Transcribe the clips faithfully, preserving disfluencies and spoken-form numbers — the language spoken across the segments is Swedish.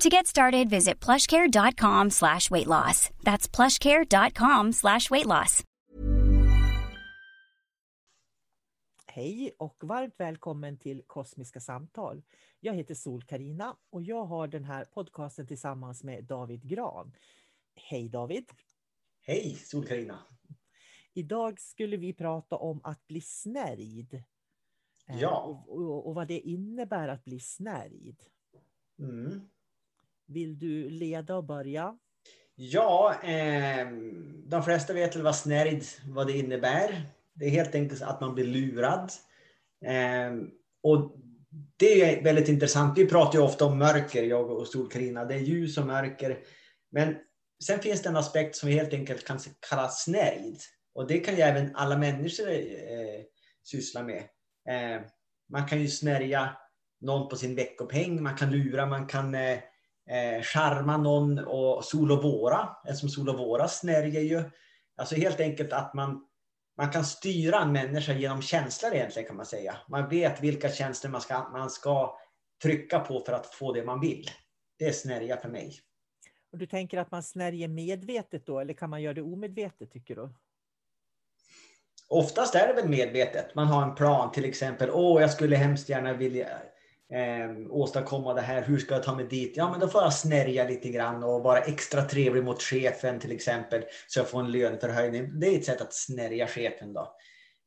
To get started, visit plushcare.com slash weight loss. That's plushcare.com slash weight loss. Hej och varmt välkommen till Kosmiska samtal. Jag heter Solkarina och jag har den här podcasten tillsammans med David Gran. Hej David. Hej Solkarina. Idag skulle vi prata om att bli snärjd. Ja. Och, och, och vad det innebär att bli snärjd. Mm. Vill du leda och börja? Ja, eh, de flesta vet väl vad snärjd, vad det innebär. Det är helt enkelt att man blir lurad. Eh, och det är väldigt intressant. Vi pratar ju ofta om mörker, jag och Solkarina. Det är ljus och mörker. Men sen finns det en aspekt som vi helt enkelt kan kalla snärjd. Och det kan ju även alla människor eh, syssla med. Eh, man kan ju snärja någon på sin veckopeng. Man kan lura, man kan... Eh, Eh, charma någon, och sol och våra, eftersom sol och våra snärjer ju. Alltså helt enkelt att man, man kan styra en människa genom känslor egentligen, kan man säga. Man vet vilka känslor man ska, man ska trycka på för att få det man vill. Det är snärja för mig. Och du tänker att man snärjer medvetet då, eller kan man göra det omedvetet tycker du? Oftast är det väl medvetet. Man har en plan till exempel. Åh, jag skulle hemskt gärna vilja... Eh, åstadkomma det här, hur ska jag ta mig dit? Ja, men då får jag snärja lite grann och vara extra trevlig mot chefen till exempel, så jag får en löneförhöjning. Det är ett sätt att snärja chefen då.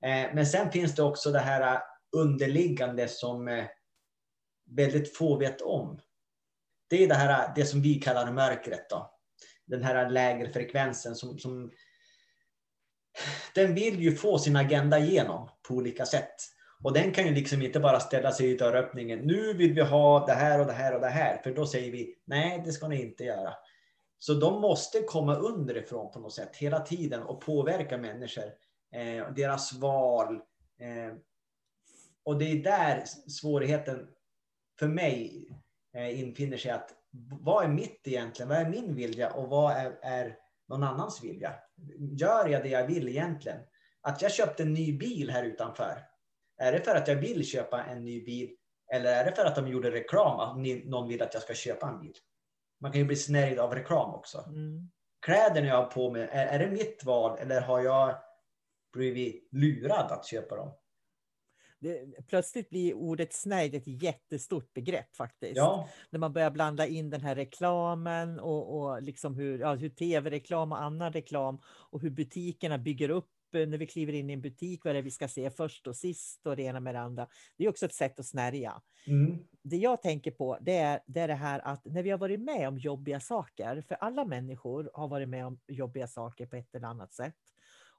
Eh, men sen finns det också det här underliggande som eh, väldigt få vet om. Det är det här, det som vi kallar mörkret då. Den här lägre frekvensen som, som den vill ju få sin agenda igenom på olika sätt. Och den kan ju liksom inte bara ställa sig i dörröppningen. Nu vill vi ha det här och det här och det här. För då säger vi, nej det ska ni inte göra. Så de måste komma underifrån på något sätt hela tiden och påverka människor. Eh, deras val. Eh, och det är där svårigheten för mig eh, infinner sig. Att, vad är mitt egentligen? Vad är min vilja? Och vad är, är någon annans vilja? Gör jag det jag vill egentligen? Att jag köpte en ny bil här utanför. Är det för att jag vill köpa en ny bil? Eller är det för att de gjorde reklam? Att någon vill att jag ska köpa en bil? Man kan ju bli snärjd av reklam också. Mm. Kläderna jag har på mig, är, är det mitt val? Eller har jag blivit lurad att köpa dem? Det, plötsligt blir ordet snärjd ett jättestort begrepp faktiskt. Ja. När man börjar blanda in den här reklamen. Och, och liksom hur, ja, hur tv-reklam och annan reklam. Och hur butikerna bygger upp. När vi kliver in i en butik, vad är det vi ska se först och sist och det ena med det andra. Det är också ett sätt att snärja. Mm. Det jag tänker på det är, det är det här att när vi har varit med om jobbiga saker, för alla människor har varit med om jobbiga saker på ett eller annat sätt.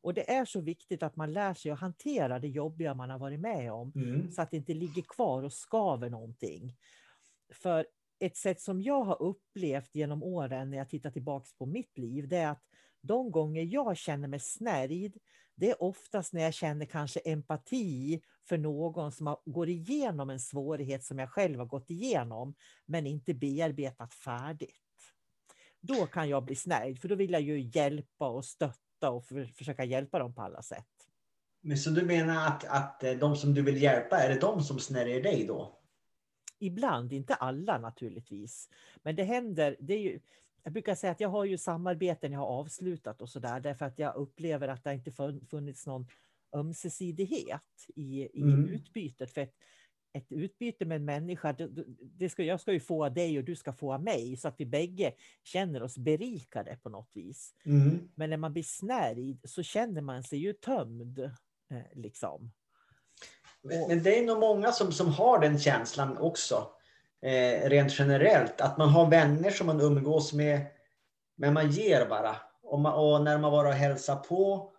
Och det är så viktigt att man lär sig att hantera det jobbiga man har varit med om. Mm. Så att det inte ligger kvar och skaver någonting. För ett sätt som jag har upplevt genom åren när jag tittar tillbaka på mitt liv, det är att de gånger jag känner mig snärjd, det är oftast när jag känner kanske empati för någon som har, går igenom en svårighet som jag själv har gått igenom men inte bearbetat färdigt. Då kan jag bli snärjd, för då vill jag ju hjälpa och stötta och för, försöka hjälpa dem på alla sätt. Men så du menar att, att de som du vill hjälpa, är det de som snärjer dig då? Ibland, inte alla naturligtvis. Men det händer, det är ju... Jag brukar säga att jag har ju samarbeten jag har avslutat och sådär. Därför att jag upplever att det inte funnits någon ömsesidighet i, i mm. utbytet. För ett, ett utbyte med en människa, det ska, jag ska ju få dig och du ska få mig, så att vi bägge känner oss berikade på något vis. Mm. Men när man blir snärjd så känner man sig ju tömd. Liksom. Men, men det är nog många som, som har den känslan också, eh, rent generellt. Att man har vänner som man umgås med, men man ger bara. Och, man, och när man bara hälsar på,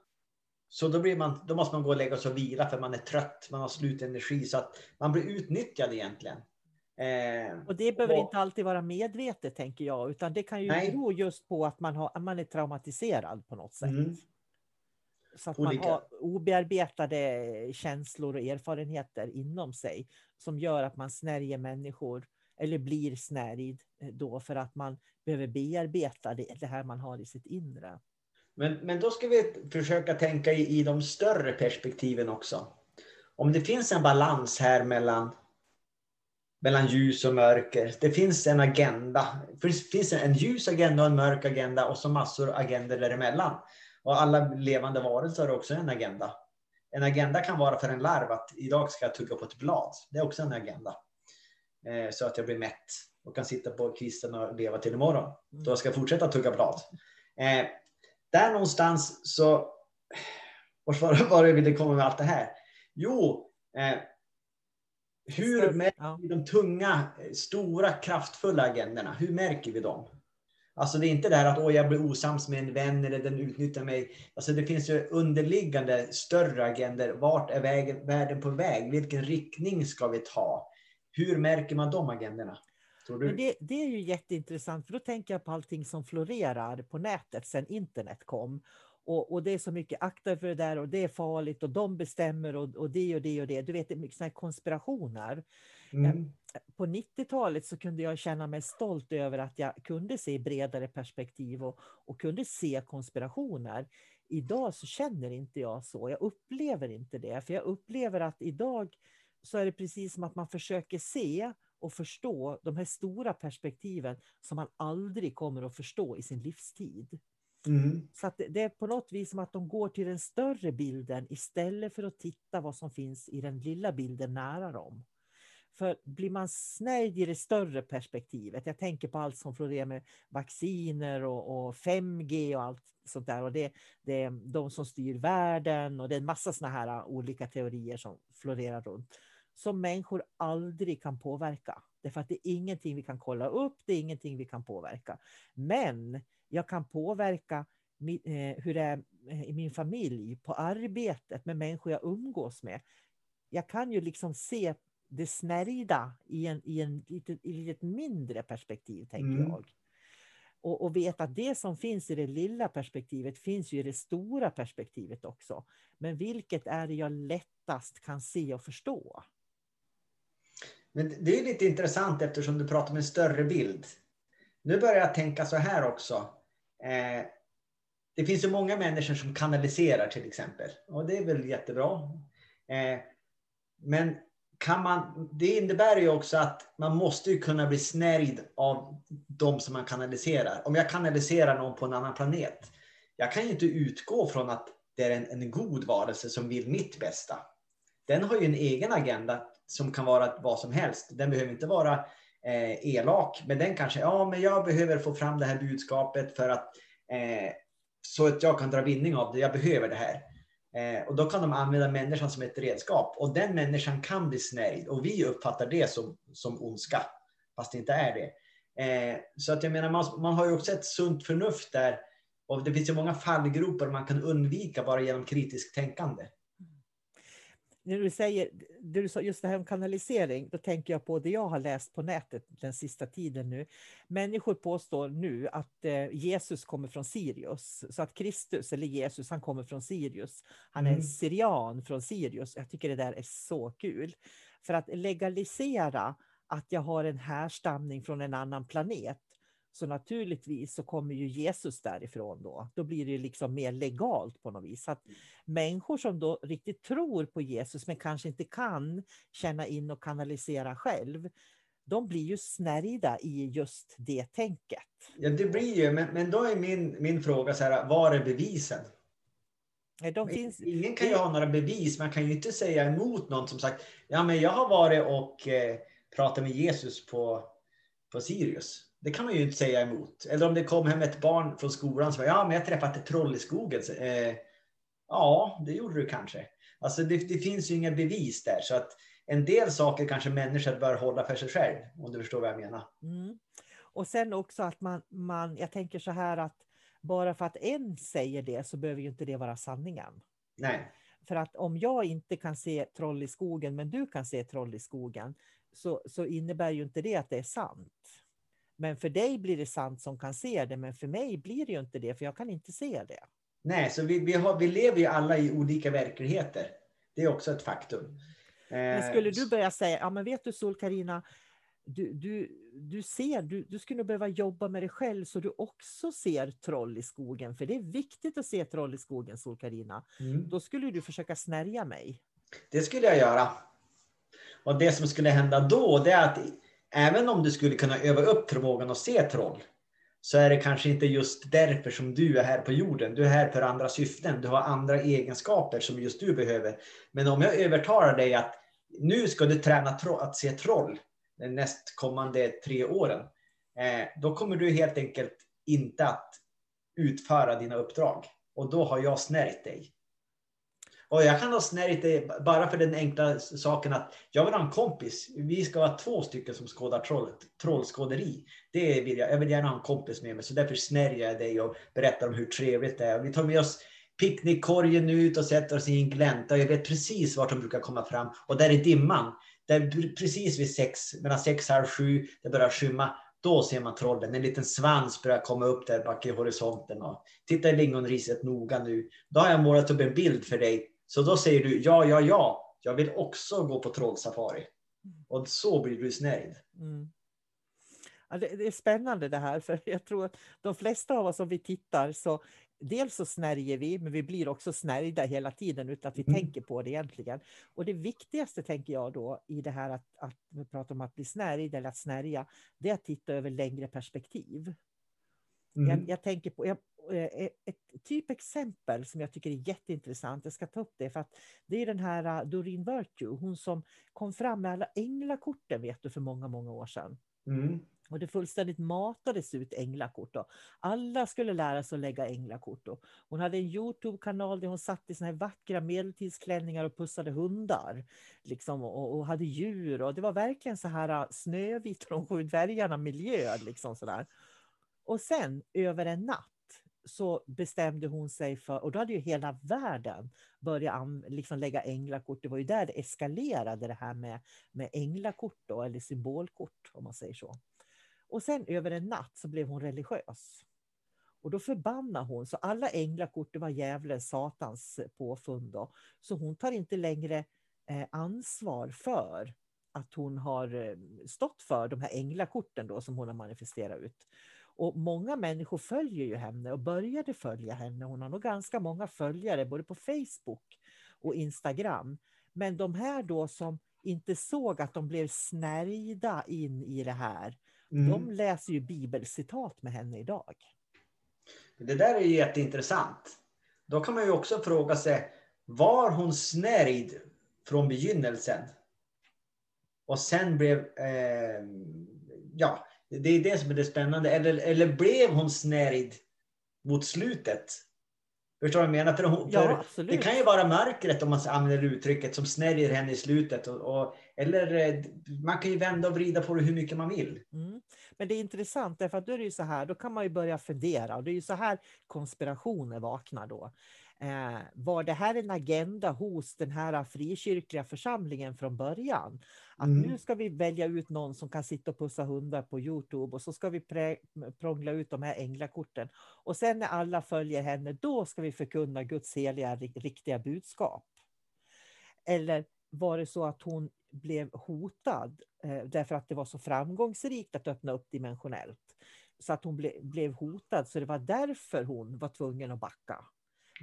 så då, blir man, då måste man gå och lägga sig och vila för man är trött, man har slut energi, så att man blir utnyttjad egentligen. Eh, och det behöver och, inte alltid vara medvetet, tänker jag, utan det kan ju nej. bero just på att man, har, att man är traumatiserad på något sätt. Mm. Så att man har obearbetade känslor och erfarenheter inom sig som gör att man snärjer människor eller blir snärjd då, för att man behöver bearbeta det, det här man har i sitt inre. Men, men då ska vi försöka tänka i, i de större perspektiven också. Om det finns en balans här mellan, mellan ljus och mörker. Det finns en agenda. Det finns en ljus agenda och en mörk agenda och så massor agender däremellan. Och alla levande varelser har också en agenda. En agenda kan vara för en larv att idag ska jag tugga på ett blad. Det är också en agenda. Eh, så att jag blir mätt och kan sitta på kvisten och leva till imorgon. Då ska jag fortsätta tugga blad. Eh, Där någonstans så, var var det vi kommer med allt det här? Jo, eh, hur märker vi de tunga, stora, kraftfulla agenderna? Hur märker vi dem? Alltså det är inte det här att åh, jag blir osams med en vän eller den utnyttjar mig. Alltså det finns ju underliggande större agender. Vart är vägen, världen på väg? Vilken riktning ska vi ta? Hur märker man de agenderna? Det, det är ju jätteintressant, för då tänker jag på allting som florerar på nätet sedan internet kom. Och, och det är så mycket akta för det där och det är farligt och de bestämmer och, och det och det och det. Du vet, det är mycket sådana här konspirationer. Mm. På nittiotalet så kunde jag känna mig stolt över att jag kunde se bredare perspektiv och, och kunde se konspirationer. Idag så känner inte jag så, jag upplever inte det. För jag upplever att idag så är det precis som att man försöker se och förstå de här stora perspektiven som man aldrig kommer att förstå i sin livstid. Mm. Så att det är på något vis som att de går till den större bilden istället för att titta vad som finns i den lilla bilden nära dem. För blir man snärjd i det större perspektivet, jag tänker på allt som florerar med vacciner och, och fem G och allt sånt där. Och det, det är de som styr världen och det är en massa såna här olika teorier som florerar runt. Som människor aldrig kan påverka. Därför att det är ingenting vi kan kolla upp, det är ingenting vi kan påverka. Men jag kan påverka hur det är i min familj, på arbetet, med människor jag umgås med. Jag kan ju liksom se det snärjda i, en, i, en, i, ett, i ett mindre perspektiv, tänker mm. jag. Och, och veta att det som finns i det lilla perspektivet finns ju i det stora perspektivet också. Men vilket är det jag lättast kan se och förstå? Men det är lite intressant eftersom du pratar om en större bild. Nu börjar jag tänka så här också. Eh, det finns ju många människor som kanaliserar till exempel. Och det är väl jättebra. Eh, men kan man, det innebär ju också att man måste ju kunna bli snärjd av de som man kanaliserar. Om jag kanaliserar någon på en annan planet. Jag kan ju inte utgå från att det är en, en god varelse som vill mitt bästa. Den har ju en egen agenda. Som kan vara vad som helst. Den behöver inte vara eh, elak. Men den kanske, ja men jag behöver få fram det här budskapet. För att, eh, så att jag kan dra vinning av det. Jag behöver det här. Eh, och då kan de använda människan som ett redskap. Och den människan kan bli snärjd. Och vi uppfattar det som, som ondska. Fast det inte är det. Eh, så att jag menar, man, man har ju också ett sunt förnuft där. Och det finns ju många fallgropar man kan undvika bara genom kritiskt tänkande. När du säger just det här om kanalisering, då tänker jag på det jag har läst på nätet den sista tiden nu. Människor påstår nu att Jesus kommer från Sirius. Så att Kristus, eller Jesus, han kommer från Sirius. Han är en syrian från Sirius. Jag tycker det där är så kul. För att legalisera att jag har en härstamning från en annan planet. Så naturligtvis så kommer ju Jesus därifrån då. Då blir det ju liksom mer legalt på något vis. Så att människor som då riktigt tror på Jesus men kanske inte kan känna in och kanalisera själv. De blir ju snärjda i just det tänket. Ja det blir ju, men, men då är min, min fråga så här, var är bevisen? De finns... Ingen kan ju ha några bevis. Man kan ju inte säga emot någon som sagt, ja men jag har varit och eh, pratat med Jesus på, på Sirius. Det kan man ju inte säga emot. Eller om det kom hem ett barn från skolan som, ja men jag träffade ett troll i skogen. Så, eh, ja, det gjorde du kanske. Alltså det, det finns ju inga bevis där. Så att en del saker kanske människor bör hålla för sig själv. Om du förstår vad jag menar. Mm. Och sen också att man, man, jag tänker så här att bara för att en säger det så behöver ju inte det vara sanningen. Nej. För att om jag inte kan se troll i skogen men du kan se troll i skogen så, så innebär ju inte det att det är sant. Men för dig blir det sant som kan se det, men för mig blir det ju inte det för jag kan inte se det. Nej, så vi, vi, har, vi lever ju alla i olika verkligheter. Det är också ett faktum. Men skulle du börja säga, ja men vet du Solkarina, Du, du, du ser, du, du skulle behöva jobba med dig själv så du också ser troll i skogen. För det är viktigt att se troll i skogen, Solkarina. Mm. Då skulle du försöka snärja mig. Det skulle jag göra. Och det som skulle hända då, det är att även om du skulle kunna öva upp förmågan att se troll, så är det kanske inte just därför som du är här på jorden. Du är här för andra syften. Du har andra egenskaper som just du behöver. Men om jag övertalar dig att nu ska du träna tro- att se troll de nästkommande tre åren, då kommer du helt enkelt inte att utföra dina uppdrag. Och då har jag snärjt dig. Och jag kan ha snärjt dig bara för den enkla saken att jag vill ha en kompis. Vi ska vara två stycken som skådar troll, trollskåderi. Det vill jag. Jag vill gärna ha en kompis med mig. Så därför snärjer jag dig och berättar om hur trevligt det är. Vi tar med oss picknickkorgen ut och sätter oss i en glänta. Jag vet precis vart de brukar komma fram. Och där är dimman. Där precis vid sex, mellan sex och sju, det börjar skymma. Då ser man trollen. En liten svans börjar komma upp där bak i horisonten. Och titta i lingonriset noga nu. Då har jag målat upp en bild för dig. Så då säger du, ja, ja, ja. Jag vill också gå på trollsafari. Och så blir du snärjd. Mm. Ja, det, det är spännande det här. För jag tror att de flesta av oss som vi tittar så... Dels så snärjer vi, men vi blir också snärjda hela tiden utan att vi mm. tänker på det egentligen. Och det viktigaste tänker jag då i det här att, att vi pratar om att bli snärjd eller att snärja, det är att titta över längre perspektiv. Mm. Jag, jag tänker på jag, ett typexempel som jag tycker är jätteintressant, jag ska ta upp det för att det är den här Dorin Virtue, hon som kom fram med alla änglakorten vet du för många, många år sedan. Mm. Och det fullständigt matades ut änglakort. Då. Alla skulle lära sig att lägga änglakort. Då. Hon hade en YouTube-kanal där hon satt i såna här vackra medeltidsklänningar och pussade hundar. Liksom, och, och hade djur. Och det var verkligen så här Snövit och de sju dvärgarna miljö. Liksom, så där. Och sen över en natt så bestämde hon sig för, och då hade ju hela världen börjat liksom lägga änglakort. Det var ju där det eskalerade det här med, med änglakort då, eller symbolkort om man säger så. Och sen över en natt så blev hon religiös. Och då förbannade hon. Så alla änglakort var djävulens, satans påfund. Då. Så hon tar inte längre ansvar för att hon har stått för de här änglakorten då, som hon har manifesterat ut. Och många människor följer ju henne och började följa henne. Hon har nog ganska många följare både på Facebook och Instagram. Men de här då som inte såg att de blev snärjda in i det här. Mm. De läser ju bibelcitat med henne idag. Det där är ju jätteintressant. Då kan man ju också fråga sig, var hon snärjd från begynnelsen? Och sen blev, eh, ja, det är det som är det spännande. Eller, eller blev hon snärjd mot slutet? Förstår du vad jag menar? För hon, för ja, absolut. Det kan ju vara mörkret om man använder uttrycket som snärjer henne i slutet. Och, och, eller man kan ju vända och vrida på det hur mycket man vill. Mm. Men det är intressant därför att då är det ju så här, då kan man ju börja fundera. Och det är ju så här konspirationer vaknar då. Eh, var det här en agenda hos den här frikyrkliga församlingen från början? Att mm. nu ska vi välja ut någon som kan sitta och pussa hundar på YouTube och så ska vi prä- prångla ut de här änglakorten. Och sen när alla följer henne, då ska vi förkunna Guds heliga riktiga budskap. Eller var det så att hon blev hotad eh, därför att det var så framgångsrikt att öppna upp dimensionellt? Så att hon ble- blev hotad, så det var därför hon var tvungen att backa.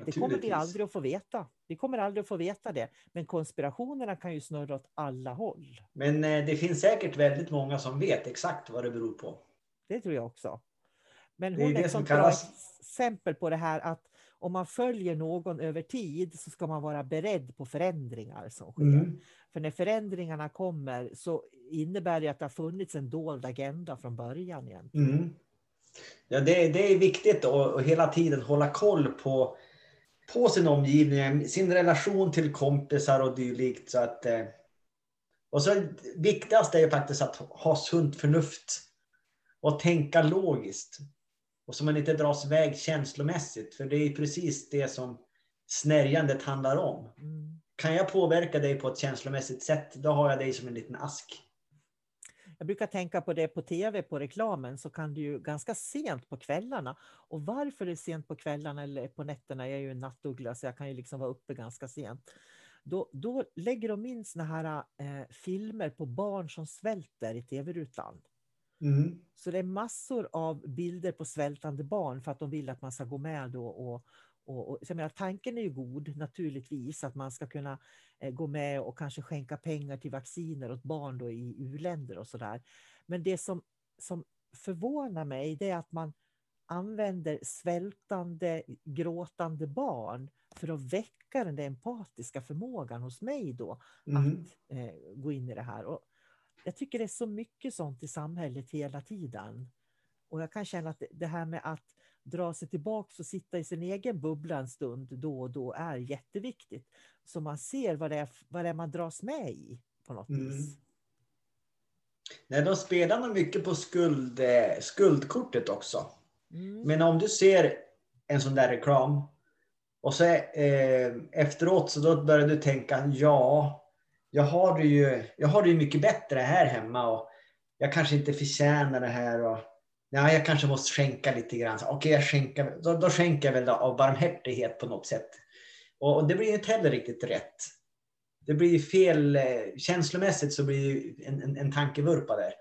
Det kommer vi aldrig att få veta. Vi kommer aldrig att få veta det. Men konspirationerna kan ju snurra åt alla håll. Men det finns säkert väldigt många som vet exakt vad det beror på. Det tror jag också. Men hon är ett exempel på det här att om man följer någon över tid så ska man vara beredd på förändringar som sker. Mm. För när förändringarna kommer så innebär det att det har funnits en dold agenda från början egentligen. Mm. Ja, det, det är viktigt att hela tiden hålla koll på, på sin omgivning, sin relation till kompisar och dylikt. Så att, och så viktigast är ju faktiskt att ha sunt förnuft och tänka logiskt. Och så man inte dras iväg känslomässigt. För det är precis det som snärjandet handlar om. Mm. Kan jag påverka dig på ett känslomässigt sätt, då har jag dig som en liten ask. Jag brukar tänka på det på tv, på reklamen, så kan du ju ganska sent på kvällarna. Och varför det är sent på kvällarna eller på nätterna, jag är ju en nattuggla så jag kan ju liksom vara uppe ganska sent. Då, då lägger de in såna här eh, filmer på barn som svälter i tv-rutan. Mm. Så det är massor av bilder på svältande barn för att de vill att man ska gå med då och, och, och jag menar, tanken är ju god naturligtvis att man ska kunna eh, gå med och kanske skänka pengar till vacciner åt barn då i u-länder och sådär. Men det som, som förvånar mig det är att man använder svältande, gråtande barn för att väcka den där empatiska förmågan hos mig då mm. att eh, gå in i det här. Och jag tycker det är så mycket sånt i samhället hela tiden. Och jag kan känna att det här med att dra sig tillbaka och sitta i sin egen bubbla en stund då och då är jätteviktigt. Så man ser vad det är, vad det är man dras med i på något mm. vis. Nej, de spelar nog mycket på skuld, skuldkortet också. Mm. Men om du ser en sån där reklam och så eh, efteråt så då börjar du tänka ja... Jag har, det ju, jag har det ju mycket bättre här hemma och jag kanske inte förtjänar det här. Och, nej, jag kanske måste skänka lite grann. Okej, okay, jag skänker, då, då skänker jag väl av barmhärtighet på något sätt. Och, och det blir inte heller riktigt rätt. Det blir fel, känslomässigt så blir det en, en, en tankevurpa där.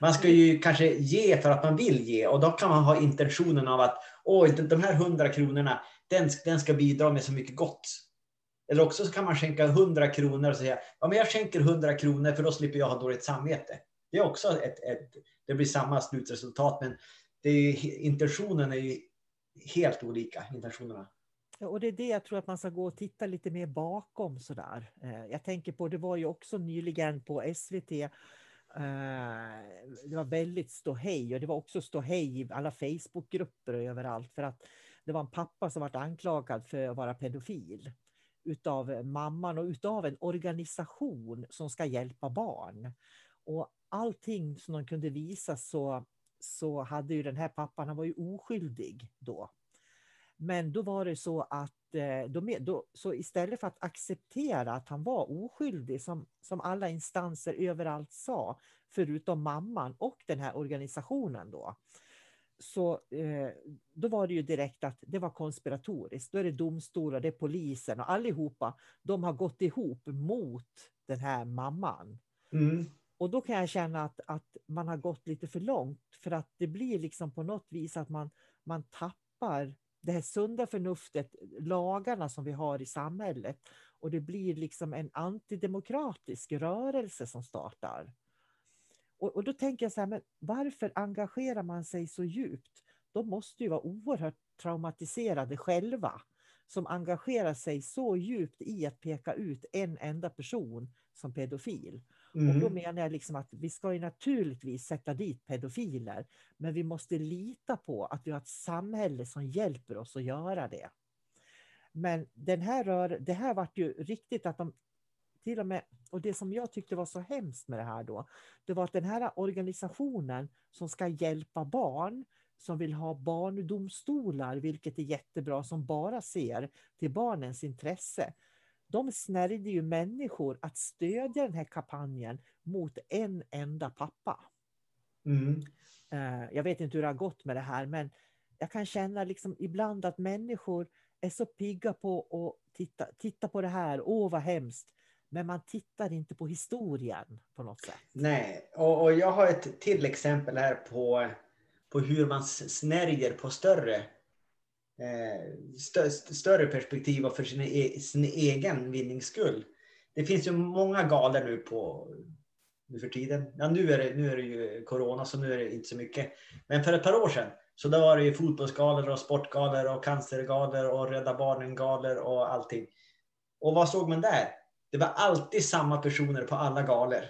Man ska ju kanske ge för att man vill ge och då kan man ha intentionen av att åh, de här hundra kronorna, den, den ska bidra med så mycket gott. Eller också så kan man skänka hundra kronor och säga ja men jag skänker hundra kronor för då slipper jag ha dåligt samvete. Det är också ett, ett det blir samma slutresultat men det är ju, intentionen är ju helt olika intentionerna. Ja, och det är det jag tror att man ska gå och titta lite mer bakom sådär. Jag tänker på det var ju också nyligen på S V T det var väldigt ståhej och det var också ståhej i alla Facebookgrupper och överallt för att det var en pappa som var anklagad för att vara pedofil. Utav mamman och utav en organisation som ska hjälpa barn. Och allting som de kunde visa så, så hade ju den här pappan, han var ju oskyldig då. Men då var det så att, de, då, så istället för att acceptera att han var oskyldig som, som alla instanser överallt sa, förutom mamman och den här organisationen då. Så då var det ju direkt att det var konspiratoriskt. Då är det domstolar, det är polisen och allihopa. De har gått ihop mot den här mamman. Mm. Och då kan jag känna att, att man har gått lite för långt. För att det blir liksom på något vis att man, man tappar det här sunda förnuftet, lagarna som vi har i samhället. Och det blir liksom en antidemokratisk rörelse som startar. Och då tänker jag så här, men varför engagerar man sig så djupt? De måste ju vara oerhört traumatiserade själva. Som engagerar sig så djupt i att peka ut en enda person som pedofil. Mm. Och då menar jag liksom att vi ska ju naturligtvis sätta dit pedofiler. Men vi måste lita på att vi har ett samhälle som hjälper oss att göra det. Men den här rör, det här vart ju riktigt att de... Till och med, och det som jag tyckte var så hemskt med det här då, det var att den här organisationen som ska hjälpa barn, som vill ha barndomstolar, vilket är jättebra, som bara ser till barnens intresse. De snärjde ju människor att stödja den här kampanjen mot en enda pappa. Mm. Jag vet inte hur det har gått med det här, men jag kan känna liksom ibland att människor är så pigga på att titta, titta på det här, åh vad hemskt. Men man tittar inte på historien på något sätt. Nej, och, och jag har ett till exempel här på, på hur man snärjer på större, eh, stö, större perspektiv och för sin, e, sin egen vinnings skull. Det finns ju många galor nu på nu för tiden. Ja, nu, är det, nu är det ju corona så nu är det inte så mycket. Men för ett par år sedan Så då var det ju fotbollsgalor och sportgalor och cancergalor och Rädda Barnen-galor och allting. Och vad såg man där? Det var alltid samma personer på alla galor.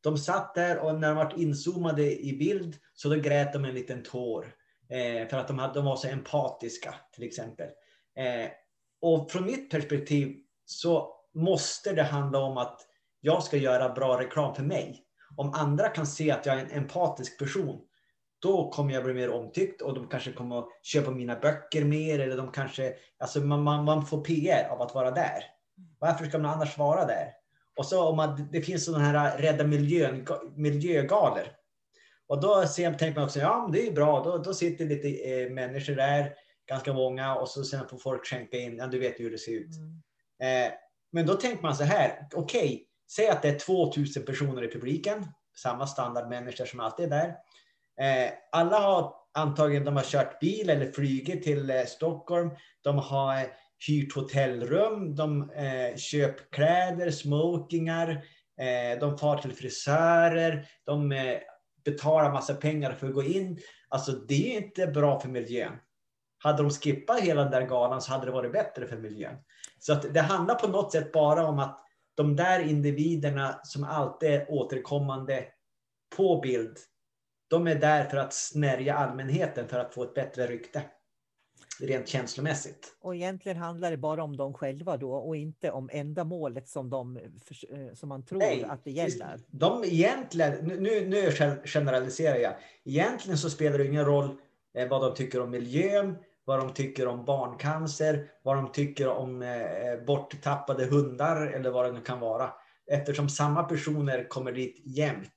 De satt där och när de var inzoomade i bild så då grät de en liten tår. Eh, för att de, hade, de var så empatiska till exempel. Eh, och från mitt perspektiv så måste det handla om att jag ska göra bra reklam för mig. Om andra kan se att jag är en empatisk person, då kommer jag bli mer omtyckt och de kanske kommer att köpa mina böcker mer. Eller de kanske, alltså man, man, man får P R av att vara där. Varför ska man annars vara där? Och så om man, det finns sådana här rädda miljön, miljögaler. Och då ser, tänker man också, ja men det är bra, då, då sitter lite eh, människor där, ganska många, och så sen får folk skänka in, ja, du vet hur det ser ut. Mm. Eh, men då tänker man så här, okej, okay, säg att det är tvåtusen personer i publiken, samma standardmänniskor som alltid är där. Eh, alla har antagligen, de har kört bil eller flugit till eh, Stockholm, de har hyrt hotellrum, de eh, köper kläder, smokingar, eh, de far till frisörer, de eh, betalar massa pengar för att gå in. Alltså det är inte bra för miljön. Hade de skippat hela den där galan så hade det varit bättre för miljön. Så att det handlar på något sätt bara om att de där individerna som alltid är återkommande på bild, de är där för att snärja allmänheten för att få ett bättre rykte. Rent känslomässigt. Och egentligen handlar det bara om dem själva då och inte om enda målet som, de, som man tror Nej, att det gäller. De egentligen, nu, nu generaliserar jag, egentligen så spelar det ingen roll vad de tycker om miljön, vad de tycker om barncancer, vad de tycker om borttappade hundar eller vad det nu kan vara. Eftersom samma personer kommer dit jämt.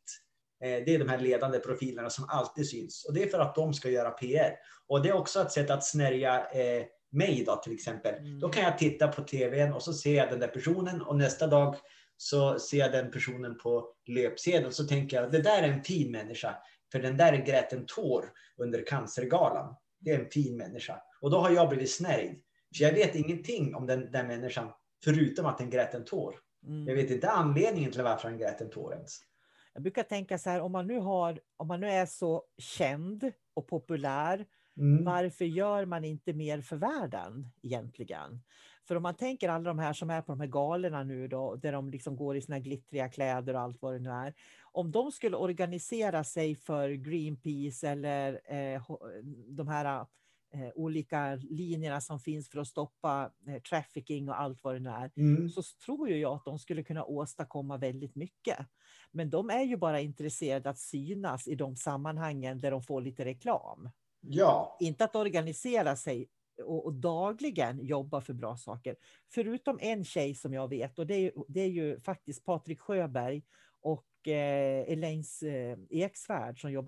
Det är de här ledande profilerna som alltid syns. Och det är för att de ska göra P R. Och det är också ett sätt att snärja eh, mig då, till exempel. Mm. Då kan jag titta på tvn och så ser jag den där personen. Och nästa dag så ser jag den personen på löpsedeln. Så tänker jag, det där är en fin människa. För den där grät en tår under cancergalan. Det är en fin människa. Och då har jag blivit snärjd. För jag vet ingenting om den där människan förutom att den grät en tår. Mm. Jag vet inte anledningen till varför den grät en tår ens. Jag brukar tänka så här, om man nu, har, om man nu är så känd och populär, mm. varför gör man inte mer för världen egentligen? För om man tänker alla de här som är på de här galerna nu då, där de liksom går i sina glittriga kläder och allt vad det nu är. Om de skulle organisera sig för Greenpeace eller eh, de här eh, olika linjerna som finns för att stoppa eh, trafficking och allt vad det nu är. Mm. Så tror ju jag att de skulle kunna åstadkomma väldigt mycket. Men de är ju bara intresserade att synas i de sammanhangen där de får lite reklam. Ja. Inte att organisera sig och, och dagligen jobba för bra saker. Förutom en tjej som jag vet, och det är, det är ju faktiskt Patrik Sjöberg och eh, Elaine Eksvärd som jobbar.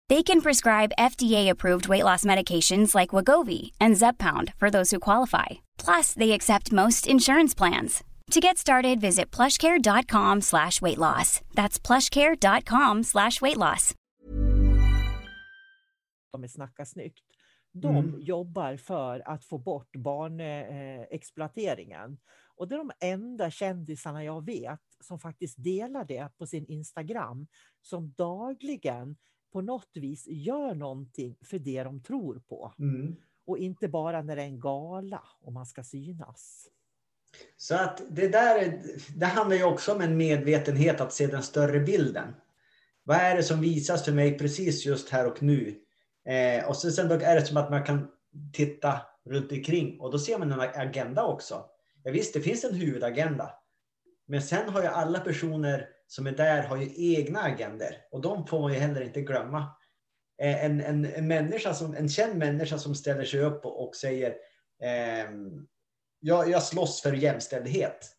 They can prescribe F D A-approved weight loss medications like Wegovy and Zepbound for those who qualify. Plus, they accept most insurance plans. To get started, visit plushcare.com slash weight loss. That's plushcare.com slash weight loss. De snackar snyggt. De mm. jobbar för att få bort barnexploateringen. Och det är de enda kändisarna jag vet som faktiskt delar det på sin Instagram. Som dagligen på något vis gör någonting för det de tror på. Mm. Och inte bara när det är en gala och man ska synas. Så att det där det handlar ju också om en medvetenhet att se den större bilden. Vad är det som visas för mig precis just här och nu? Eh, och sen, sen då är det som att man kan titta runt omkring och då ser man en agenda också. Ja, visst, det finns en huvudagenda. Men sen har ju alla personer som är där har ju egna agender. Och de får man ju heller inte glömma. Eh, en, en, en, människa som, en känd människa som ställer sig upp och, och säger... Eh, Jag, jag slåss för jämställdhet.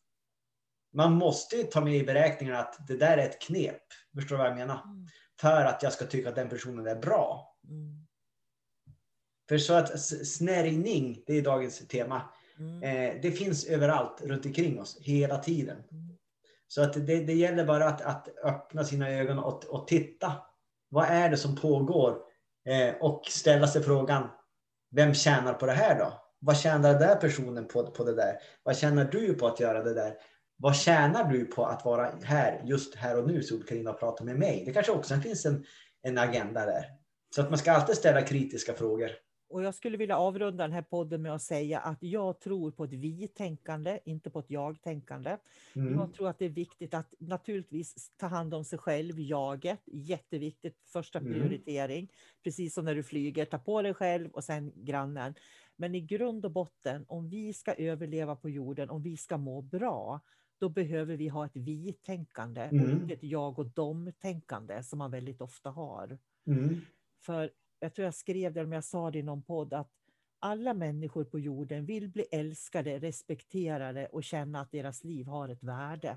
Man måste ju ta med i beräkningen att det där är ett knep. Förstår du vad jag menar? Mm. För att jag ska tycka att den personen är bra. Mm. För så att snärjning, det är dagens tema. Mm. Eh, det finns överallt runt omkring oss, hela tiden. Mm. Så att det, det gäller bara att, att öppna sina ögon och, och titta. Vad är det som pågår? Eh, och ställa sig frågan, vem tjänar på det här då? Vad tjänar den där personen på, på det där? Vad tjänar du på att göra det där? Vad tjänar du på att vara här, just här och nu, Solkarina, och prata med mig? Det kanske också finns en, en agenda där. Så att man ska alltid ställa kritiska frågor. Och jag skulle vilja avrunda den här podden med att säga att jag tror på ett vi-tänkande, inte på ett jag-tänkande. Mm. Jag tror att det är viktigt att naturligtvis ta hand om sig själv, jaget. Jätteviktigt, första prioritering. Mm. Precis som när du flyger, ta på dig själv och sen grannen. Men i grund och botten, om vi ska överleva på jorden, om vi ska må bra, då behöver vi ha ett vi-tänkande mm. och inte ett jag och dom-tänkande som man väldigt ofta har. Mm. För jag tror jag skrev det, om jag sa det i någon podd, att alla människor på jorden vill bli älskade, respekterade och känna att deras liv har ett värde.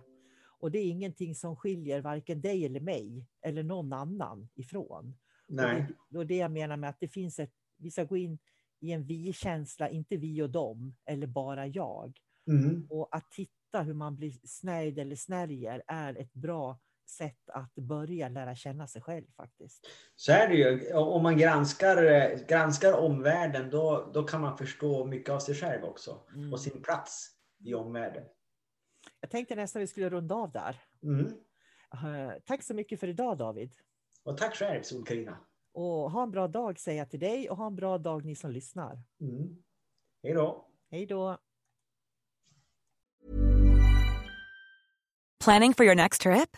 Och det är ingenting som skiljer varken dig eller mig eller någon annan ifrån. Nej. Och det, och det jag menar med att det finns ett, vi ska gå in i en vi-känsla, inte vi och dem eller bara jag. Mm. Och att titta hur man blir snärjd eller snärjer är ett bra sätt att börja lära känna sig själv faktiskt. Så är det ju. Om man granskar, granskar omvärlden då, då kan man förstå mycket av sig själv också. Mm. Och sin plats i omvärlden. Jag tänkte nästan vi skulle runda av där. Mm. Uh, tack så mycket för idag, David. Och tack själv, Solkarina. Och ha en bra dag, säger jag till dig. Och ha en bra dag, ni som lyssnar. Mm. Hej då. Hej då. Planning for your next trip?